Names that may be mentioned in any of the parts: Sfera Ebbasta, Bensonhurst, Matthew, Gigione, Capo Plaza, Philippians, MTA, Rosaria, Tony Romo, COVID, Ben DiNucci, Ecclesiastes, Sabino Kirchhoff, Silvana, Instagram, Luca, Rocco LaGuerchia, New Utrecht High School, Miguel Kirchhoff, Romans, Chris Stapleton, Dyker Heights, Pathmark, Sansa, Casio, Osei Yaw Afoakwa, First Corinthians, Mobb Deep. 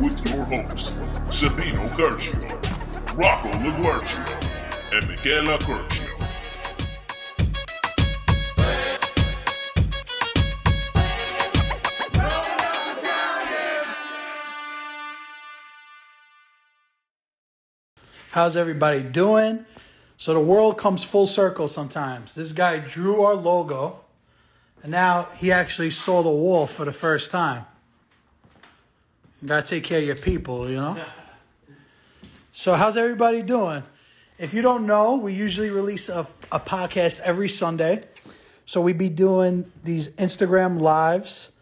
with your hosts, Sabino Kirchhoff, Rocco LaGuerchia, and Miguel Kirchhoff. How's everybody doing? So the world comes full circle sometimes. This guy drew our logo, and now he actually saw the wall for the first time. You gotta take care of your people, you know? So how's everybody doing? If you don't know, we usually release a podcast every Sunday. So we be doing these Instagram lives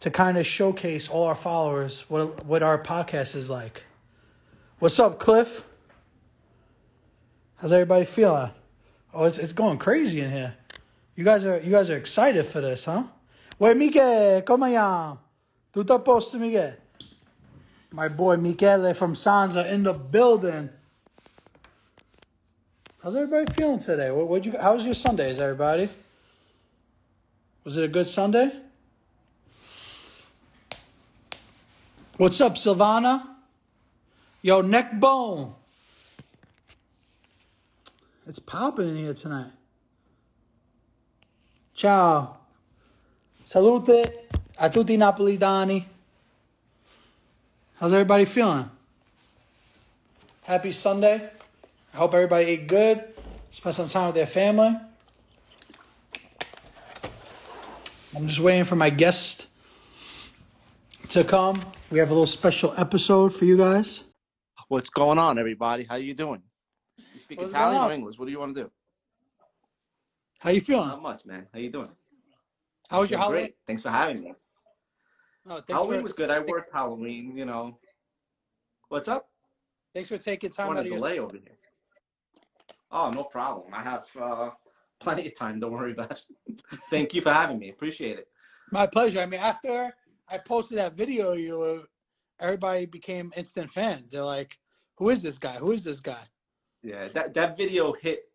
to kind of showcase all our followers what our podcast is like. What's up, Cliff? How's everybody feeling? Oh, it's going crazy in here. You guys are excited for this, huh? Where Miguel, come on. Do the post, Miguel. My boy Miguel from Sansa in the building. How's everybody feeling today? How was your Sundays, everybody? Was it a good Sunday? What's up, Silvana? Yo, neck bone. It's popping in here tonight. Ciao. Salute a tutti Napolitani. How's everybody feeling? Happy Sunday. I hope everybody ate good. Spent some time with their family. I'm just waiting for my guest to come. We have a little special episode for you guys. What's going on, everybody? How you doing? You speak Italian or English? What do you want to do? How you feeling? Not much, man. How you doing? How was your Halloween? Great. Thanks for having me. No, Halloween was good. I worked Halloween, you know. What's up? Thanks for taking time out of your day. Over here. Oh, no problem. I have plenty of time. Don't worry about it. Thank you for having me. Appreciate it. My pleasure. I mean, after I posted that video, everybody became instant fans. They're like, who is this guy? Who is this guy? Yeah, that video hit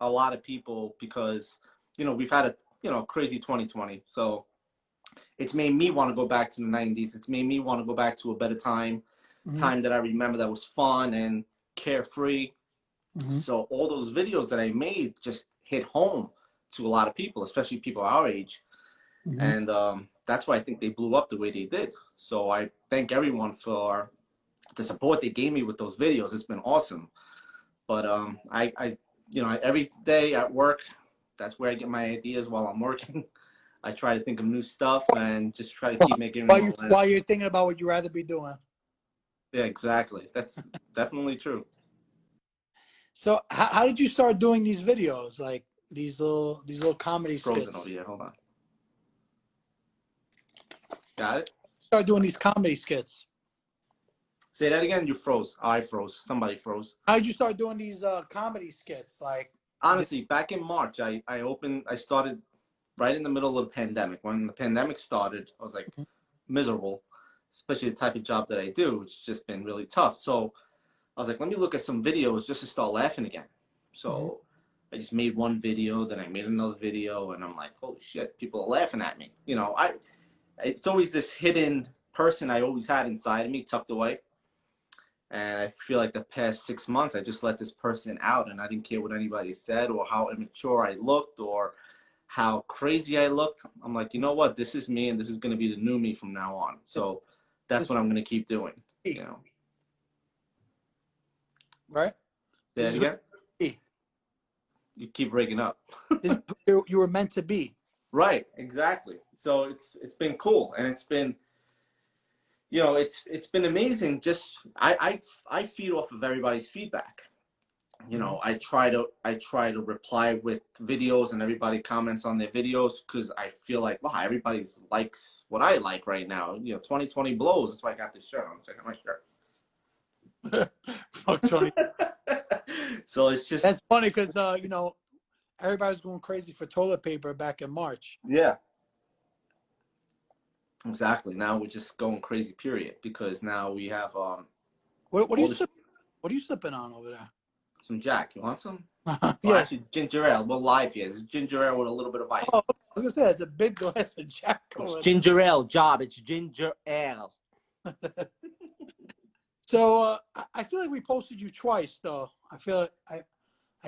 a lot of people because, you know, we've had a, you know, crazy 2020. So it's made me want to go back to the 90s. It's made me want to go back to a better time, time that I remember that was fun and carefree. So all those videos that I made just hit home to a lot of people, especially people our age. And that's why I think they blew up the way they did. So I thank everyone for the support they gave me with those videos. It's been awesome. But I, you know, every day at work, that's where I get my ideas while I'm working. I try to think of new stuff and just try to keep making. While you're thinking about what you'd rather be doing. Yeah, exactly. That's definitely true. So how did you start doing these videos? Like these little comedy skits? Frozen over here. Hold on. Got it. Start doing these comedy skits. Say that again. You froze. I froze. Somebody froze. How did you start doing these comedy skits? Like honestly, back in March, I started right in the middle of the pandemic. When the pandemic started, I was like miserable, especially the type of job that I do. It's just been really tough. So I was like, let me look at some videos just to start laughing again. So I just made one video, then I made another video, and I'm like, holy shit, people are laughing at me. You know, it's always this hidden person I always had inside of me, tucked away. And I feel like the past 6 months, I just let this person out and I didn't care what anybody said or how immature I looked or how crazy I looked. I'm like, you know what? This is me and this is going to be the new me from now on. So that's what I'm going to keep doing. You know? Right? Say that again? You keep breaking up. You were meant to be. Right. Exactly. So it's been cool and it's been... You know, it's been amazing. Just I feed off of everybody's feedback. You know, I try to reply with videos and everybody comments on their videos because I feel like, wow, everybody likes what I like right now. You know, 2020 blows. That's why I got this shirt. I'm checking my shirt. Fuck 20. So it's just that's funny because you know, everybody's going crazy for toilet paper back in March. Yeah. Exactly. Now we're just going crazy, period, because now we have what are you sipping on over there? Some Jack. You want some? Well, yes. Actually, ginger ale. We're live here. It's ginger ale with a little bit of ice. Oh, I was going to say, it's a big glass of Jack. It's ginger ale, Job. It's ginger ale. So I feel like we posted you twice, though. I feel like I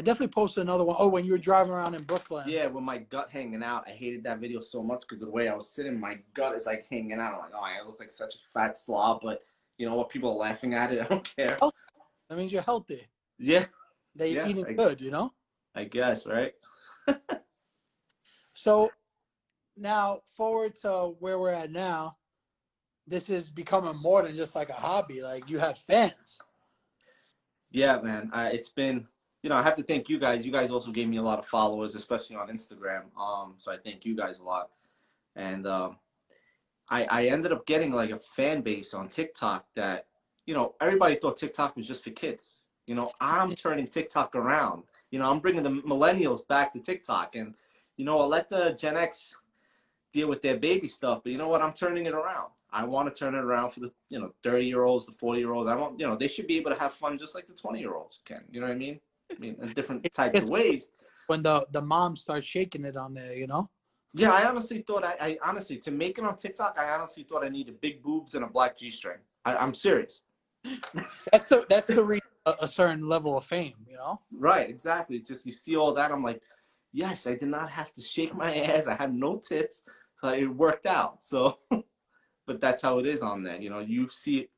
definitely posted another one. Oh, when you were driving around in Brooklyn. Yeah, with my gut hanging out. I hated that video so much because the way I was sitting, my gut is like hanging out. I'm like, oh, I look like such a fat slob, but you know what? People are laughing at it. I don't care. That means you're healthy. Yeah. That you're eating good, you know? I guess, right? So now forward to where we're at now. This is becoming more than just like a hobby. Like, you have fans. Yeah, man. It's been, you know, I have to thank you guys. You guys also gave me a lot of followers, especially on Instagram. So I thank you guys a lot. And I ended up getting like a fan base on TikTok that, you know, everybody thought TikTok was just for kids. You know, I'm turning TikTok around. You know, I'm bringing the millennials back to TikTok. And, you know, I'll let the Gen X deal with their baby stuff. But you know what? I'm turning it around. I want to turn it around for the, you know, 30-year-olds, the 40-year-olds. I want, you know, they should be able to have fun just like the 20-year-olds can. You know what I mean? I mean, in different types of ways. When the mom starts shaking it on there, you know? Yeah, I honestly thought, I honestly, to make it on TikTok, I honestly thought I needed big boobs and a black G-string. I'm serious. That's the reason a certain level of fame, you know? Right, exactly. Just, you see all that, I'm like, yes, I did not have to shake my ass. I have no tits. So it worked out. So... But that's how it is on there. You know, you see it.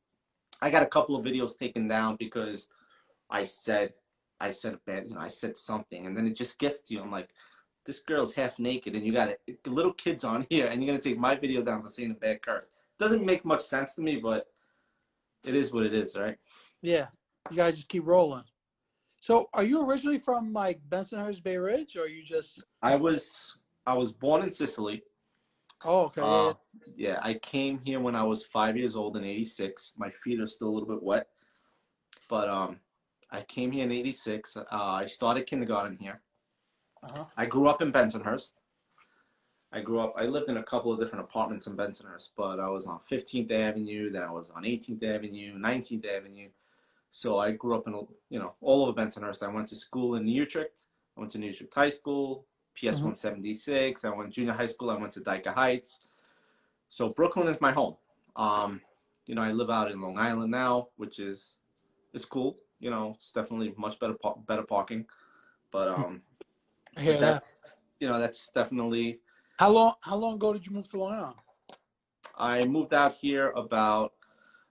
I got a couple of videos taken down because I said bad, you know, I said something, and then it just gets to you. I'm like, this girl's half naked and you got little kids on here and you're going to take my video down for saying a bad curse. Doesn't make much sense to me, but it is what it is, right? Yeah. You guys just keep rolling. So are you originally from like Bensonhurst, Bay Ridge, or are you just... I was born in Sicily. Oh, okay. Yeah, I came here when I was 5 years old in 86. My feet are still a little bit wet. But I came here in 86. I started kindergarten here. Uh-huh. I grew up in Bensonhurst. I lived in a couple of different apartments in Bensonhurst, but I was on 15th Avenue, then I was on 18th Avenue, 19th Avenue. So I grew up in, you know, all over Bensonhurst. I went to school in Utrecht. I went to New Utrecht High School. PS 176. I went junior high school. I went to Dyker Heights. So Brooklyn is my home. You know, I live out in Long Island now, which is, it's cool. You know, it's definitely much better parking. But you know, that's definitely... How long ago did you move to Long Island? I moved out here about...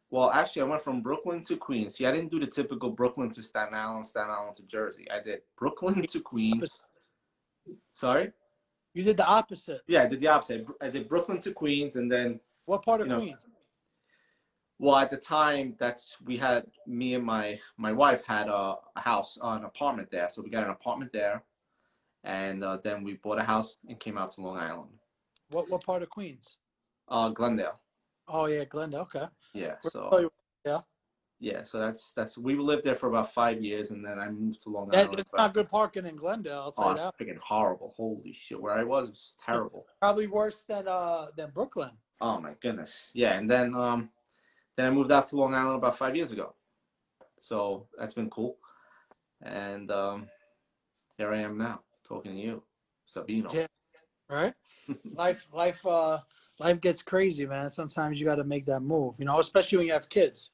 Well, actually, I went from Brooklyn to Queens. See, I didn't do the typical Brooklyn to Staten Island, Staten Island to Jersey. I did Brooklyn to Queens. Sorry? You did the opposite. Yeah, I did the opposite. I did Brooklyn to Queens, and then... What part of Queens? Well, at the time, me and my wife had a house, an apartment there. So we got an apartment there, and then we bought a house and came out to Long Island. What part of Queens? Glendale. Oh, yeah, Glendale, okay. Yeah, so... Yeah. Yeah, so that's we lived there for about 5 years, and then I moved to Long Island. That's not good parking in Glendale. I'll tell you that. Freaking horrible! Holy shit, where I was terrible. Probably worse than Brooklyn. Oh my goodness, yeah. And then I moved out to Long Island about 5 years ago, so that's been cool. And here I am now talking to you, Sabino. Yeah, right. Life gets crazy, man. Sometimes you got to make that move, you know, especially when you have kids.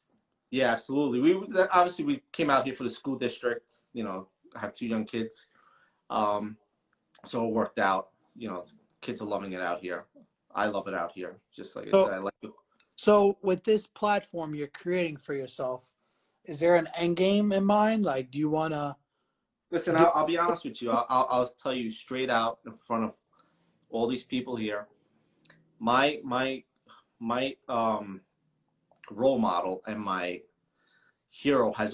Yeah, absolutely. We came out here for the school district. You know, I have two young kids, so it worked out. You know, kids are loving it out here. I love it out here. Just like I said, I like it. So, with this platform you're creating for yourself, is there an end game in mind? Like, do you want to? Listen, I'll be honest with you. I'll tell you straight out in front of all these people here. My role model and my hero my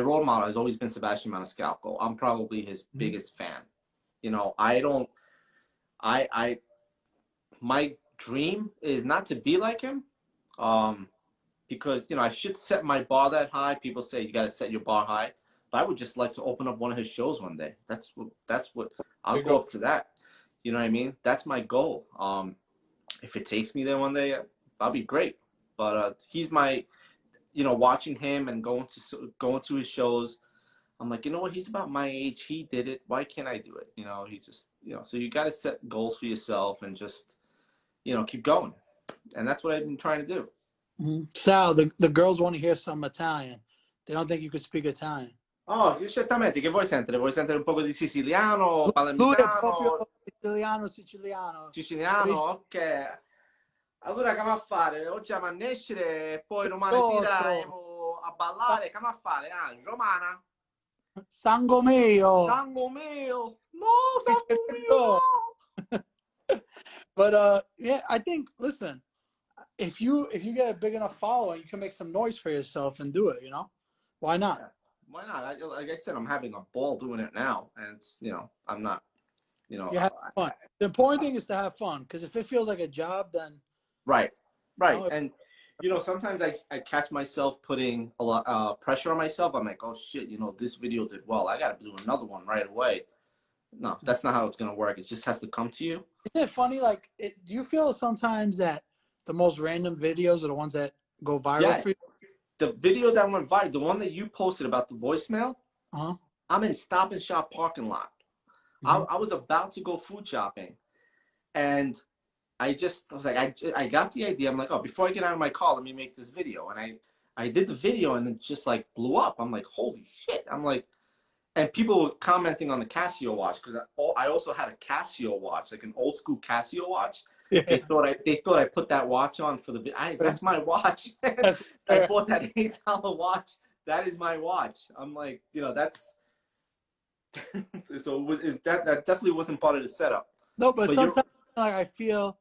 role model has always been Sebastian Maniscalco. I'm probably his biggest fan. You know, my dream is not to be like him, because, you know, I should set my bar that high. People say you got to set your bar high, but I would just like to open up one of his shows one day. That's what I'll go up to that. You know what I mean? That's my goal. If it takes me there one day, that'd be great. But he's my, you know, watching him and going to his shows, I'm like, you know what? He's about my age. He did it. Why can't I do it? You know, he just, you know, so you got to set goals for yourself and just, you know, keep going. And that's what I've been trying to do. Sal, the girls want to hear some Italian. They don't think you could speak Italian. Oh, certamente, che vuoi sentire? Vuoi sentire un po' di siciliano, palermitano? Lui è proprio italiano, siciliano. Siciliano, ok. Allora come a fare? Oggi andiamo a Nescire e poi domani sera andiamo a ballare. Come a fare? Ah, romana. Sangomeo. Sangomeo. No, Sangomeo. But yeah, I think, listen, if you get a big enough following, you can make some noise for yourself and do it, you know? Why not? Yeah. Why not? Like I said, I'm having a ball doing it now, and it's, you know, I'm not, you know. You have fun. The important thing is to have fun, because if it feels like a job, then. Right, right, you know, and you know, sometimes I catch myself putting a lot pressure on myself. I'm like, oh shit, you know, this video did well. I got to do another one right away. No, that's not how it's gonna work. It just has to come to you. Isn't it funny? Like, do you feel sometimes that the most random videos are the ones that go viral for you? The video that went viral, the one that you posted about the voicemail, I'm in Stop and Shop parking lot. I was about to go food shopping, and I was like, I got the idea. I'm like, oh, before I get out of my car, let me make this video. And I did the video, and it just like blew up. I'm like, holy shit. I'm like, and people were commenting on the Casio watch, because I also had a Casio watch, like an old school Casio watch. Yeah. They thought I put that watch on for the. That's my watch. I bought that $8 watch. That is my watch. I'm like, you know, that's. So is that definitely wasn't part of the setup. No, but sometimes like I feel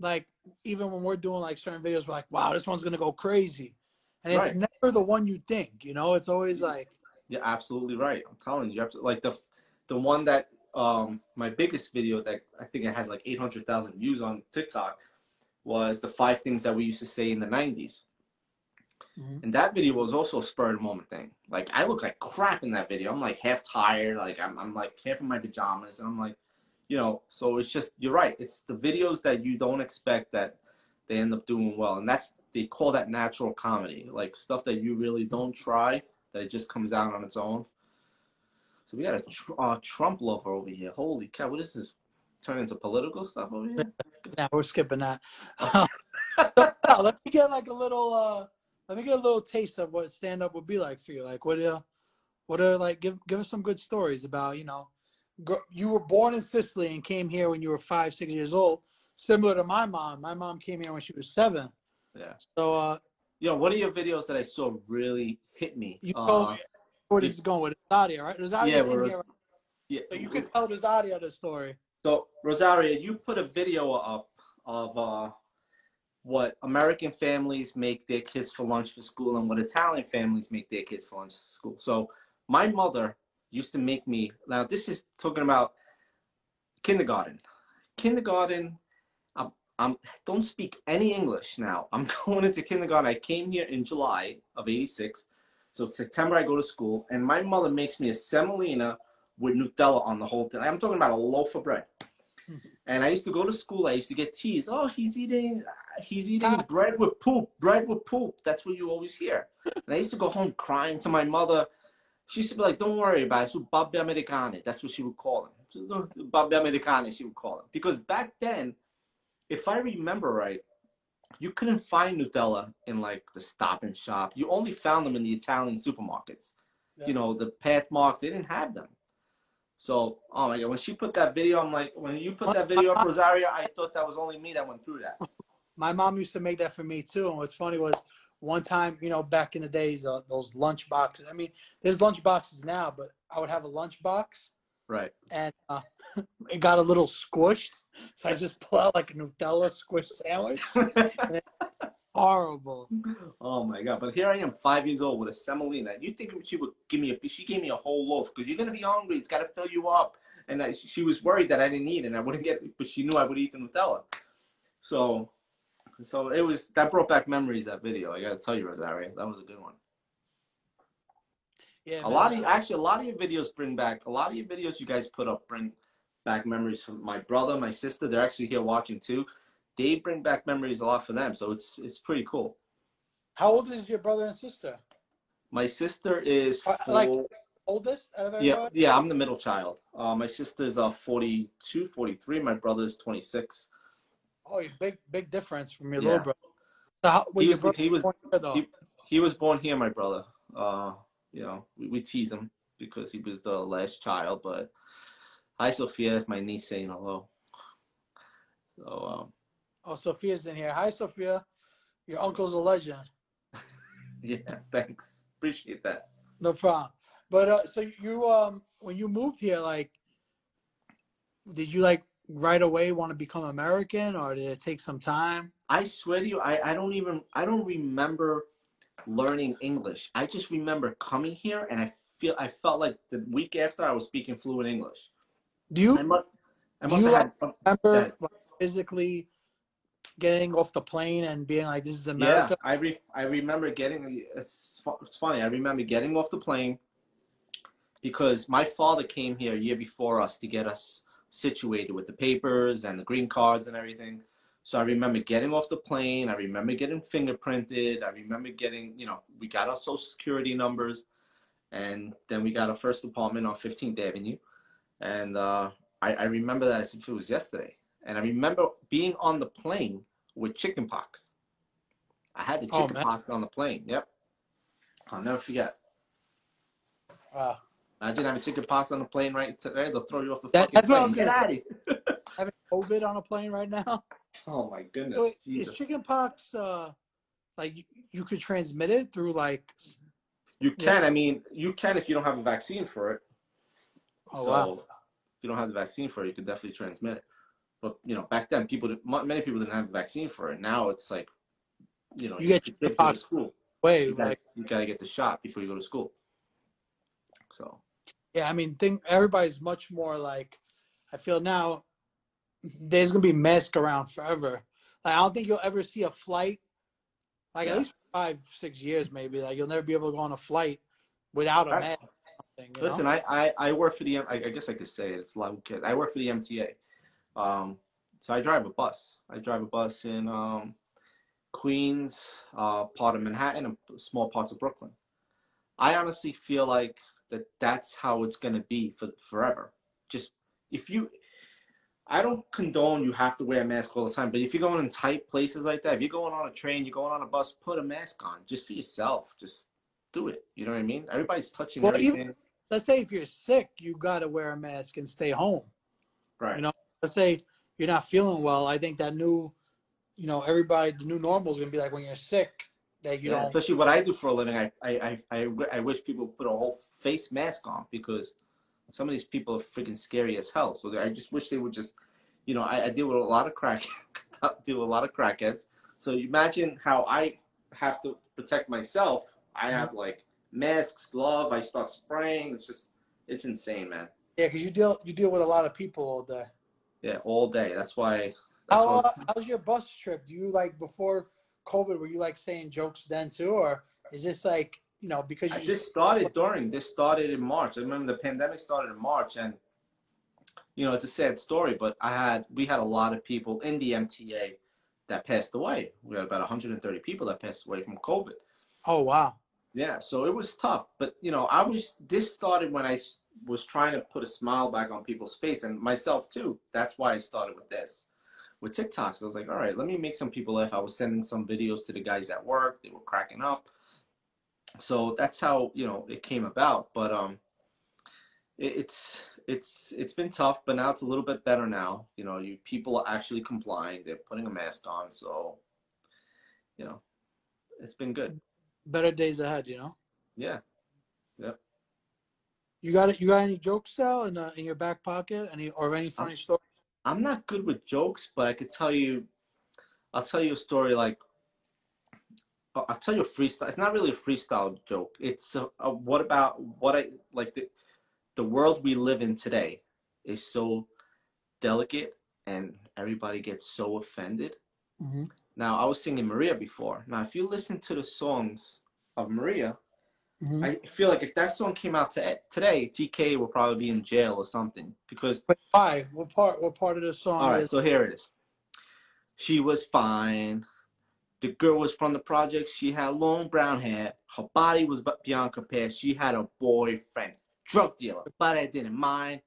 like even when we're doing like certain videos, we're like, wow, this one's gonna go crazy, and it's never the one you think. You know, it's always like. You're absolutely right. I'm telling you, like the one that. My biggest video that I think it has like 800,000 views on TikTok was the 5 things that we used to say in the 90s. And that video was also a spur of the moment thing. Like I look like crap in that video. I'm like half tired. Like I'm like half in my pajamas and I'm like, you know, so it's just, you're right. It's the videos that you don't expect that they end up doing well. And that's, they call that natural comedy, like stuff that you really don't try, that it just comes out on its own. So we got a Trump lover over here. Holy cow, what is this? Turn into political stuff over here? Yeah, we're skipping that. No, let me get like a little, let me get a little taste of what stand-up would be like for you. Like what are like, give us some good stories about, you know, you were born in Sicily and came here when you were 5, 6 years old. Similar to my mom. My mom came here when she was 7. Yeah. So, you know, one of your videos that I saw really hit me. You know, where this is going with Rosaria, right? Rosaria, yeah, so you can tell Rosaria the story. So Rosaria, you put a video up of what American families make their kids for lunch for school and what Italian families make their kids for lunch for school. So my mother used to make me, now this is talking about kindergarten. I don't speak any English now. I'm going into kindergarten. I came here in July of '86. So September I go to school, and my mother makes me a semolina with Nutella on the whole thing. I'm talking about a loaf of bread. And I used to go to school. I used to get teased. Oh, he's eating bread with poop. Bread with poop. That's what you always hear. And I used to go home crying to my mother. She used to be like, "Don't worry about it. So Babbe Americane." That's what she would call him. Babbe Americane. She would call him, because back then, if I remember right, you couldn't find Nutella in like the Stop and Shop. You only found them in the Italian supermarkets. Yeah. You know, the Pathmarks, they didn't have them. So, oh my God, when she put that video, I'm like, when you put that video up, Rosaria, I thought that was only me that went through that. My mom used to make that for me too. And what's funny was one time, you know, back in the days, those lunch boxes. I mean, there's lunch boxes now, but I would have a lunch box. Right. And it got a little squished. So I just pulled out like a Nutella squished sandwich. And it's horrible. Oh my God. But here I am, 5 years old with a semolina. You think she would give me a, she gave me a whole loaf, because you're going to be hungry. It's got to fill you up. And she was worried that I didn't eat and I wouldn't get, but she knew I would eat the Nutella. So it was, that brought back memories, that video. I got to tell you, Rosaria, that was a good one. Yeah, a lot of your videos you guys put up bring back memories for my brother, my sister. They're actually here watching too. They bring back memories a lot for them, so it's pretty cool. How old is your brother and sister? My sister is like oldest out of everybody? Yeah, I'm the middle child. My sister's 42, 43. My brother's 26. Oh, big difference from your little brother. how, he was born here, my brother. You know, we tease him because he was the last child. But hi, Sophia, is my niece saying hello. So, oh, Sophia's in here. Hi, Sophia. Your uncle's a legend. Yeah, thanks. Appreciate that. No problem. But so you, when you moved here, like, did you like right away want to become American, or did it take some time? I swear to you, I don't remember learning English. I just remember coming here, and I felt like the week after I was speaking fluent English. Do you? I must remember like, physically getting off the plane and being like, this is America? Yeah, I remember getting off the plane because my father came here a year before us to get us situated with the papers and the green cards and everything. So I remember getting off the plane. I remember getting fingerprinted. I remember getting, you know, we got our social security numbers, and then we got our first apartment on 15th Avenue. And I remember that as if it was yesterday. And I remember being on the plane with chickenpox. I had the chickenpox on the plane. Yep, I'll never forget. Wow. Imagine having chickenpox on the plane right today. They'll throw you off the fucking plane. Get out of here. Having COVID on a plane right now. Oh my goodness. So is chickenpox like you could transmit it through like? You can. Yeah. I mean, you can if you don't have a vaccine for it. Oh, so wow. If you don't have the vaccine for it, you could definitely transmit it. But, you know, back then, many people didn't have a vaccine for it. Now it's like, you know, you get chickenpox to school. You got to get the shot before you go to school. So, yeah, I mean, everybody's much more like, I feel now there's going to be masks around forever. Like, I don't think you'll ever see a flight, like at least 5-6 years maybe. Like, you'll never be able to go on a flight without a mask. Listen, I work for the, I guess I could say it, it's live kids. I work for the MTA. So I drive a bus. In Queens, part of Manhattan, and small parts of Brooklyn. I honestly feel like that's how it's going to be for forever. Just I don't condone you have to wear a mask all the time, but if you're going in tight places like that, if you're going on a train, you're going on a bus, put a mask on just for yourself. Just do it. You know what I mean? Everybody's touching everything. Even, let's say if you're sick, you got to wear a mask and stay home. Right. You know, let's say you're not feeling well. I think that the new normal is going to be like when you're sick that you don't. Especially what I do for a living. I wish people put a whole face mask on because some of these people are freaking scary as hell. So I just wish they would just, you know, I deal with a lot of crackheads. So you imagine how I have to protect myself. I have like masks, glove. I start spraying. It's insane, man. Yeah, because you deal with a lot of people all day. Yeah, all day. That's why. How's your bus trip? Do you like before COVID? Were you like saying jokes then too, or is this like you know because you this started in March. I remember the pandemic started in March, and you know it's a sad story, but we had a lot of people in the MTA that passed away. We had about 130 people that passed away from COVID. Oh wow. Yeah, so it was tough, but you know, this started when I was trying to put a smile back on people's face and myself too. That's why I started with TikToks. I was like, all right, let me make some people laugh. I was sending some videos to the guys at work; they were cracking up. So that's how you know it came about. But it's been tough, but now it's a little bit better now. You know, people are actually complying; they're putting a mask on, so you know, it's been good. Better days ahead, you know. Yeah, yep. You got any jokes, Sal, in your back pocket? Any funny stories? I'm not good with jokes, but I could tell you. I'll tell you a story. Like, I'll tell you a freestyle. It's not really a freestyle joke. It's what about what I like the world we live in today is so delicate, and everybody gets so offended. Mm-hmm. Now, I was singing Maria before. Now, if you listen to the songs of Maria, mm-hmm. I feel like if that song came out today, TK will probably be in jail or something. Because why? What part of the song? All right, so here it is. She was fine. The girl was from the projects. She had long brown hair. Her body was beyond compare. She had a boyfriend, drug dealer, but I didn't mind.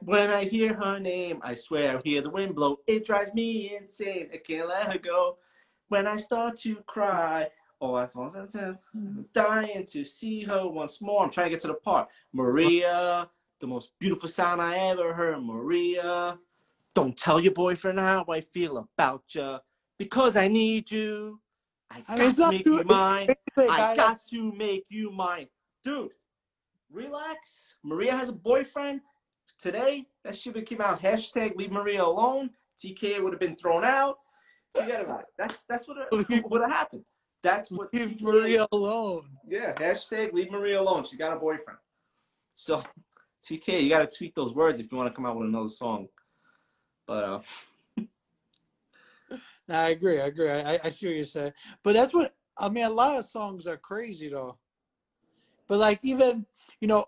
When I hear her name, I swear I hear the wind blow. It drives me insane. I can't let her go. When I start to cry, oh, I'm dying to see her once more. I'm trying to get to the part. Maria, the most beautiful sound I ever heard. Maria, don't tell your boyfriend how I feel about you. Because I need you. I got to make you mine. Dude, relax. Maria has a boyfriend. Today, that shit would came out. Hashtag leave Maria alone. TK would have been thrown out. Forget about it. That's what would have happened. That's what leave TK, Maria alone. Yeah, hashtag leave Maria alone. She got a boyfriend. So, TK, you got to tweak those words if you want to come out with another song. But, I agree. I see what you're saying. But that's what, I mean, a lot of songs are crazy, though. But, like, even, you know,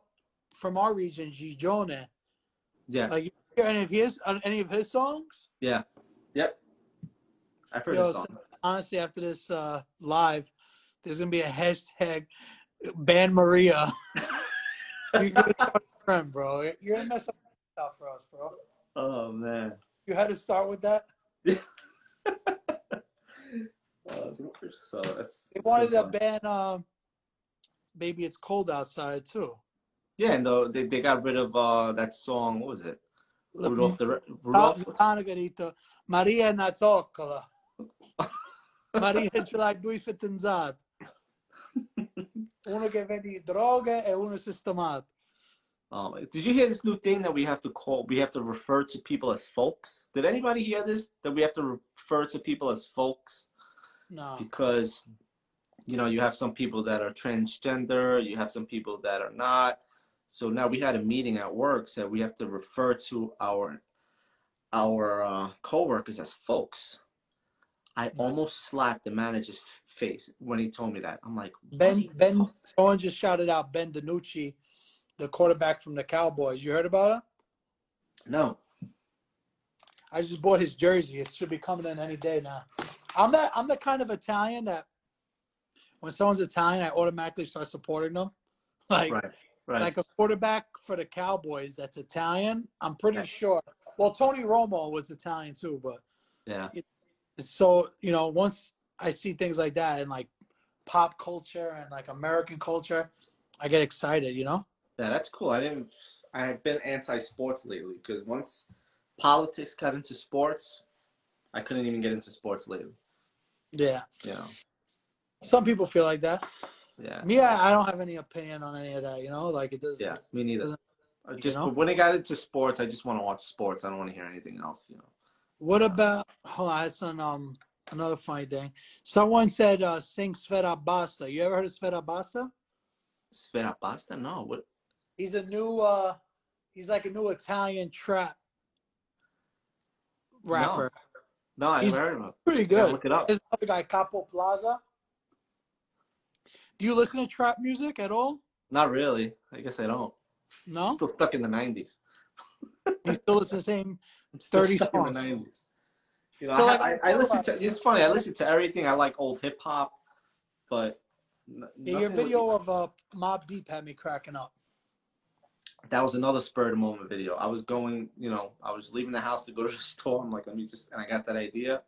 from our region, Gigione. Yeah. Like, you hear any of his songs? Yeah. Yep. I've heard his songs. So, honestly, after this live, there's going to be a hashtag, Ban Maria. You're going to start a friend, bro. You're going to mess up for us, bro. Oh, man. You had to start with that? Yeah. So they wanted to ban Baby It's Cold Outside too. Yeah, and they got rid of that song. What was it? Rudolph the Maria na toccola. Maria ce l'ha due fettinzati. Uno che vende droga e uno sistemato. Did you hear this new thing that we have to refer to people as folks? Did anybody hear this? That we have to refer to people as folks? No. Because, you know, you have some people that are transgender, you have some people that are not. So now we had a meeting at work, so we have to refer to our coworkers as folks. I almost slapped the manager's face when he told me that. I'm like, Ben, someone just shouted out Ben DiNucci, the quarterback from the Cowboys. You heard about him? No. I just bought his jersey. It should be coming in any day now. I'm the kind of Italian that when someone's Italian, I automatically start supporting them. Like, right. Like a quarterback for the Cowboys that's Italian, I'm pretty sure. Well, Tony Romo was Italian too, but yeah. So, you know, once I see things like that and like pop culture and like American culture, I get excited, you know? Yeah, that's cool. I have been anti-sports lately because once politics got into sports, I couldn't even get into sports lately. Yeah. You know. Some people feel like that. Yeah. Me, I don't have any opinion on any of that, you know? Like, it doesn't. Yeah, me neither. Just, you know? When I got into sports, I just want to watch sports. I don't want to hear anything else, you know? What about, hold on, that's another funny thing. Someone said, sing Sfera Ebbasta. You ever heard of Sfera Ebbasta? Sfera Ebbasta? No. What? He's a new, he's like a new Italian trap rapper. No, I haven't heard of him. Pretty good. Yeah, look it up. There's another guy, Capo Plaza. Do you listen to trap music at all? Not really. I guess I don't. No? I'm still stuck in the 90s. You still listen to the same 30 stuff in the 90s. You know, so I listen to, it's funny, I listen to everything. I like old hip hop, but. Yeah, your video of Mobb Deep had me cracking up. That was another spur of the moment video. I was going, you know, I was leaving the house to go to the store. I'm like, let me just, and I got that idea.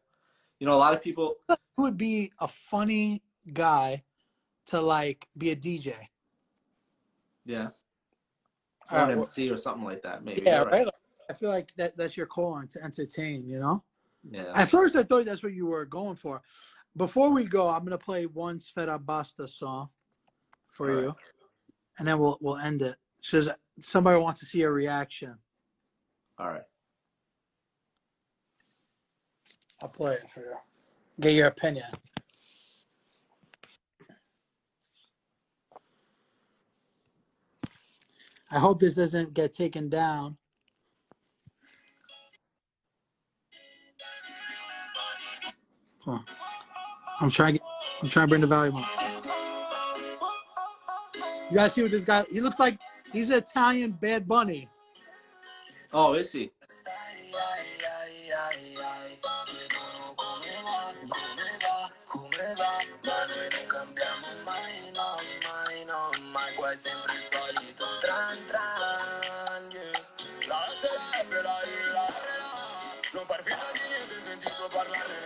You know, a lot of people. Who would be a funny guy to like be a DJ? Yeah. Or an MC or something like that, maybe. Yeah, right. I feel like that's your calling, to entertain, you know? Yeah. At first, I thought that's what you were going for. Before we go, I'm going to play one Sfera Ebbasta song for you, and then we'll end it. Says somebody wants to see a reaction. All right. I'll play it for you. Get your opinion. I hope this doesn't get taken down. Huh. I'm trying to bring the volume up. You guys see what this guy? He looks like he's an Italian Bad Bunny. Oh, is he?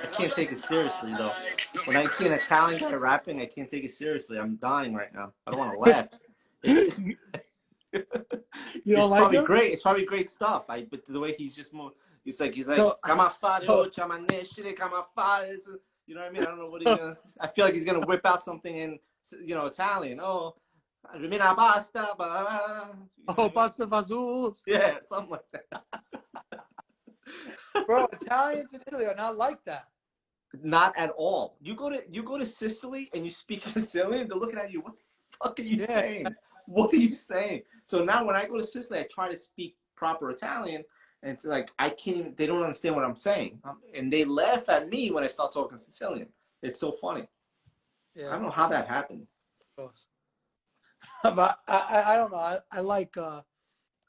I can't take it seriously, though. When I see an Italian guy rapping, I can't take it seriously. I'm dying right now. I don't want to laugh. It's probably great. It's probably great stuff. But the way he's just more, he's like, you know what I mean? I don't know what he's gonna. I feel like he's gonna whip out something in, you know, Italian. Oh, rimina pasta, oh, pasta fasul. Yeah, something like that. Bro, Italians in Italy are not like that. Not at all. You go to Sicily and you speak Sicilian, they're looking at you. What the fuck are you saying? What are you saying? So now when I go to Sicily, I try to speak proper Italian, and it's like I can't even, they don't understand what I'm saying. And they laugh at me when I start talking Sicilian. It's so funny. Yeah. I don't know how that happened. But I don't know. I like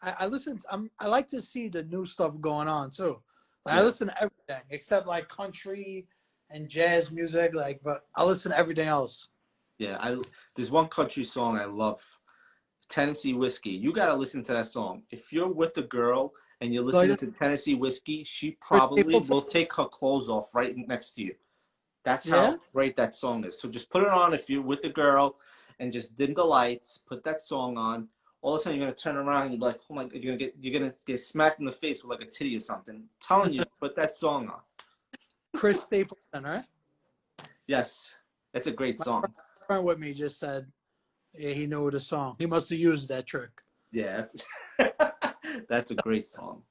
I listen. I like to see the new stuff going on too. Like, yeah. I listen to everything except like country and jazz music. Like, but I listen to everything else. Yeah, there's one country song I love, Tennessee Whiskey. You gotta listen to that song. If you're with a girl and you're listening to Tennessee Whiskey, she probably will take her clothes off right next to you. That's how great that song is. So just put it on if you're with the girl, and just dim the lights. Put that song on. All of a sudden, you're gonna turn around and you're like, "Oh my God!" You're gonna get smacked in the face with like a titty or something. I'm telling you, put that song on. Chris Stapleton, right? Yes, that's a great song. My friend with me just said, "Yeah, he knew the song. He must have used that trick." Yeah, that's a great song.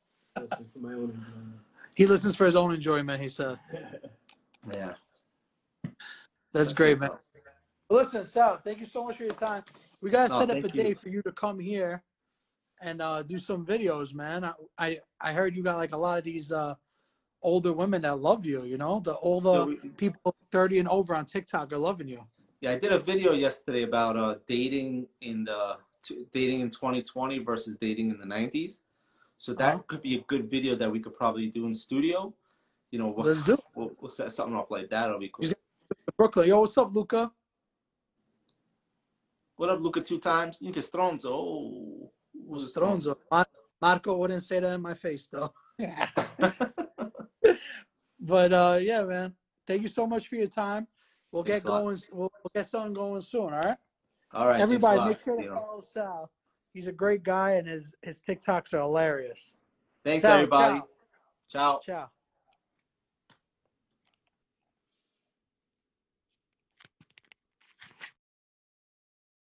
He listens for his own enjoyment. He said, "Yeah, that's great, man." Listen, Sal, thank you so much for your time. We got to set up a day for you to come here and do some videos, man. I heard you got, like, a lot of these older women that love you, you know? All the people 30 and over on TikTok are loving you. Yeah, I did a video yesterday about dating in 2020 versus dating in the 90s. So that could be a good video that we could probably do in studio. You know, we'll set something up like that. It'll be cool. Brooklyn, yo, what's up, Luca? What up, Luca, 2 times? You can stronzo. Oh, was stronzo. Marco wouldn't say that in my face, though. But, yeah, man. Thank you so much for your time. We'll get going. We'll get something going soon, all right? All right. Everybody, make sure to follow Sal. He's a great guy, and his TikToks are hilarious. Thanks, everybody. Ciao. Ciao.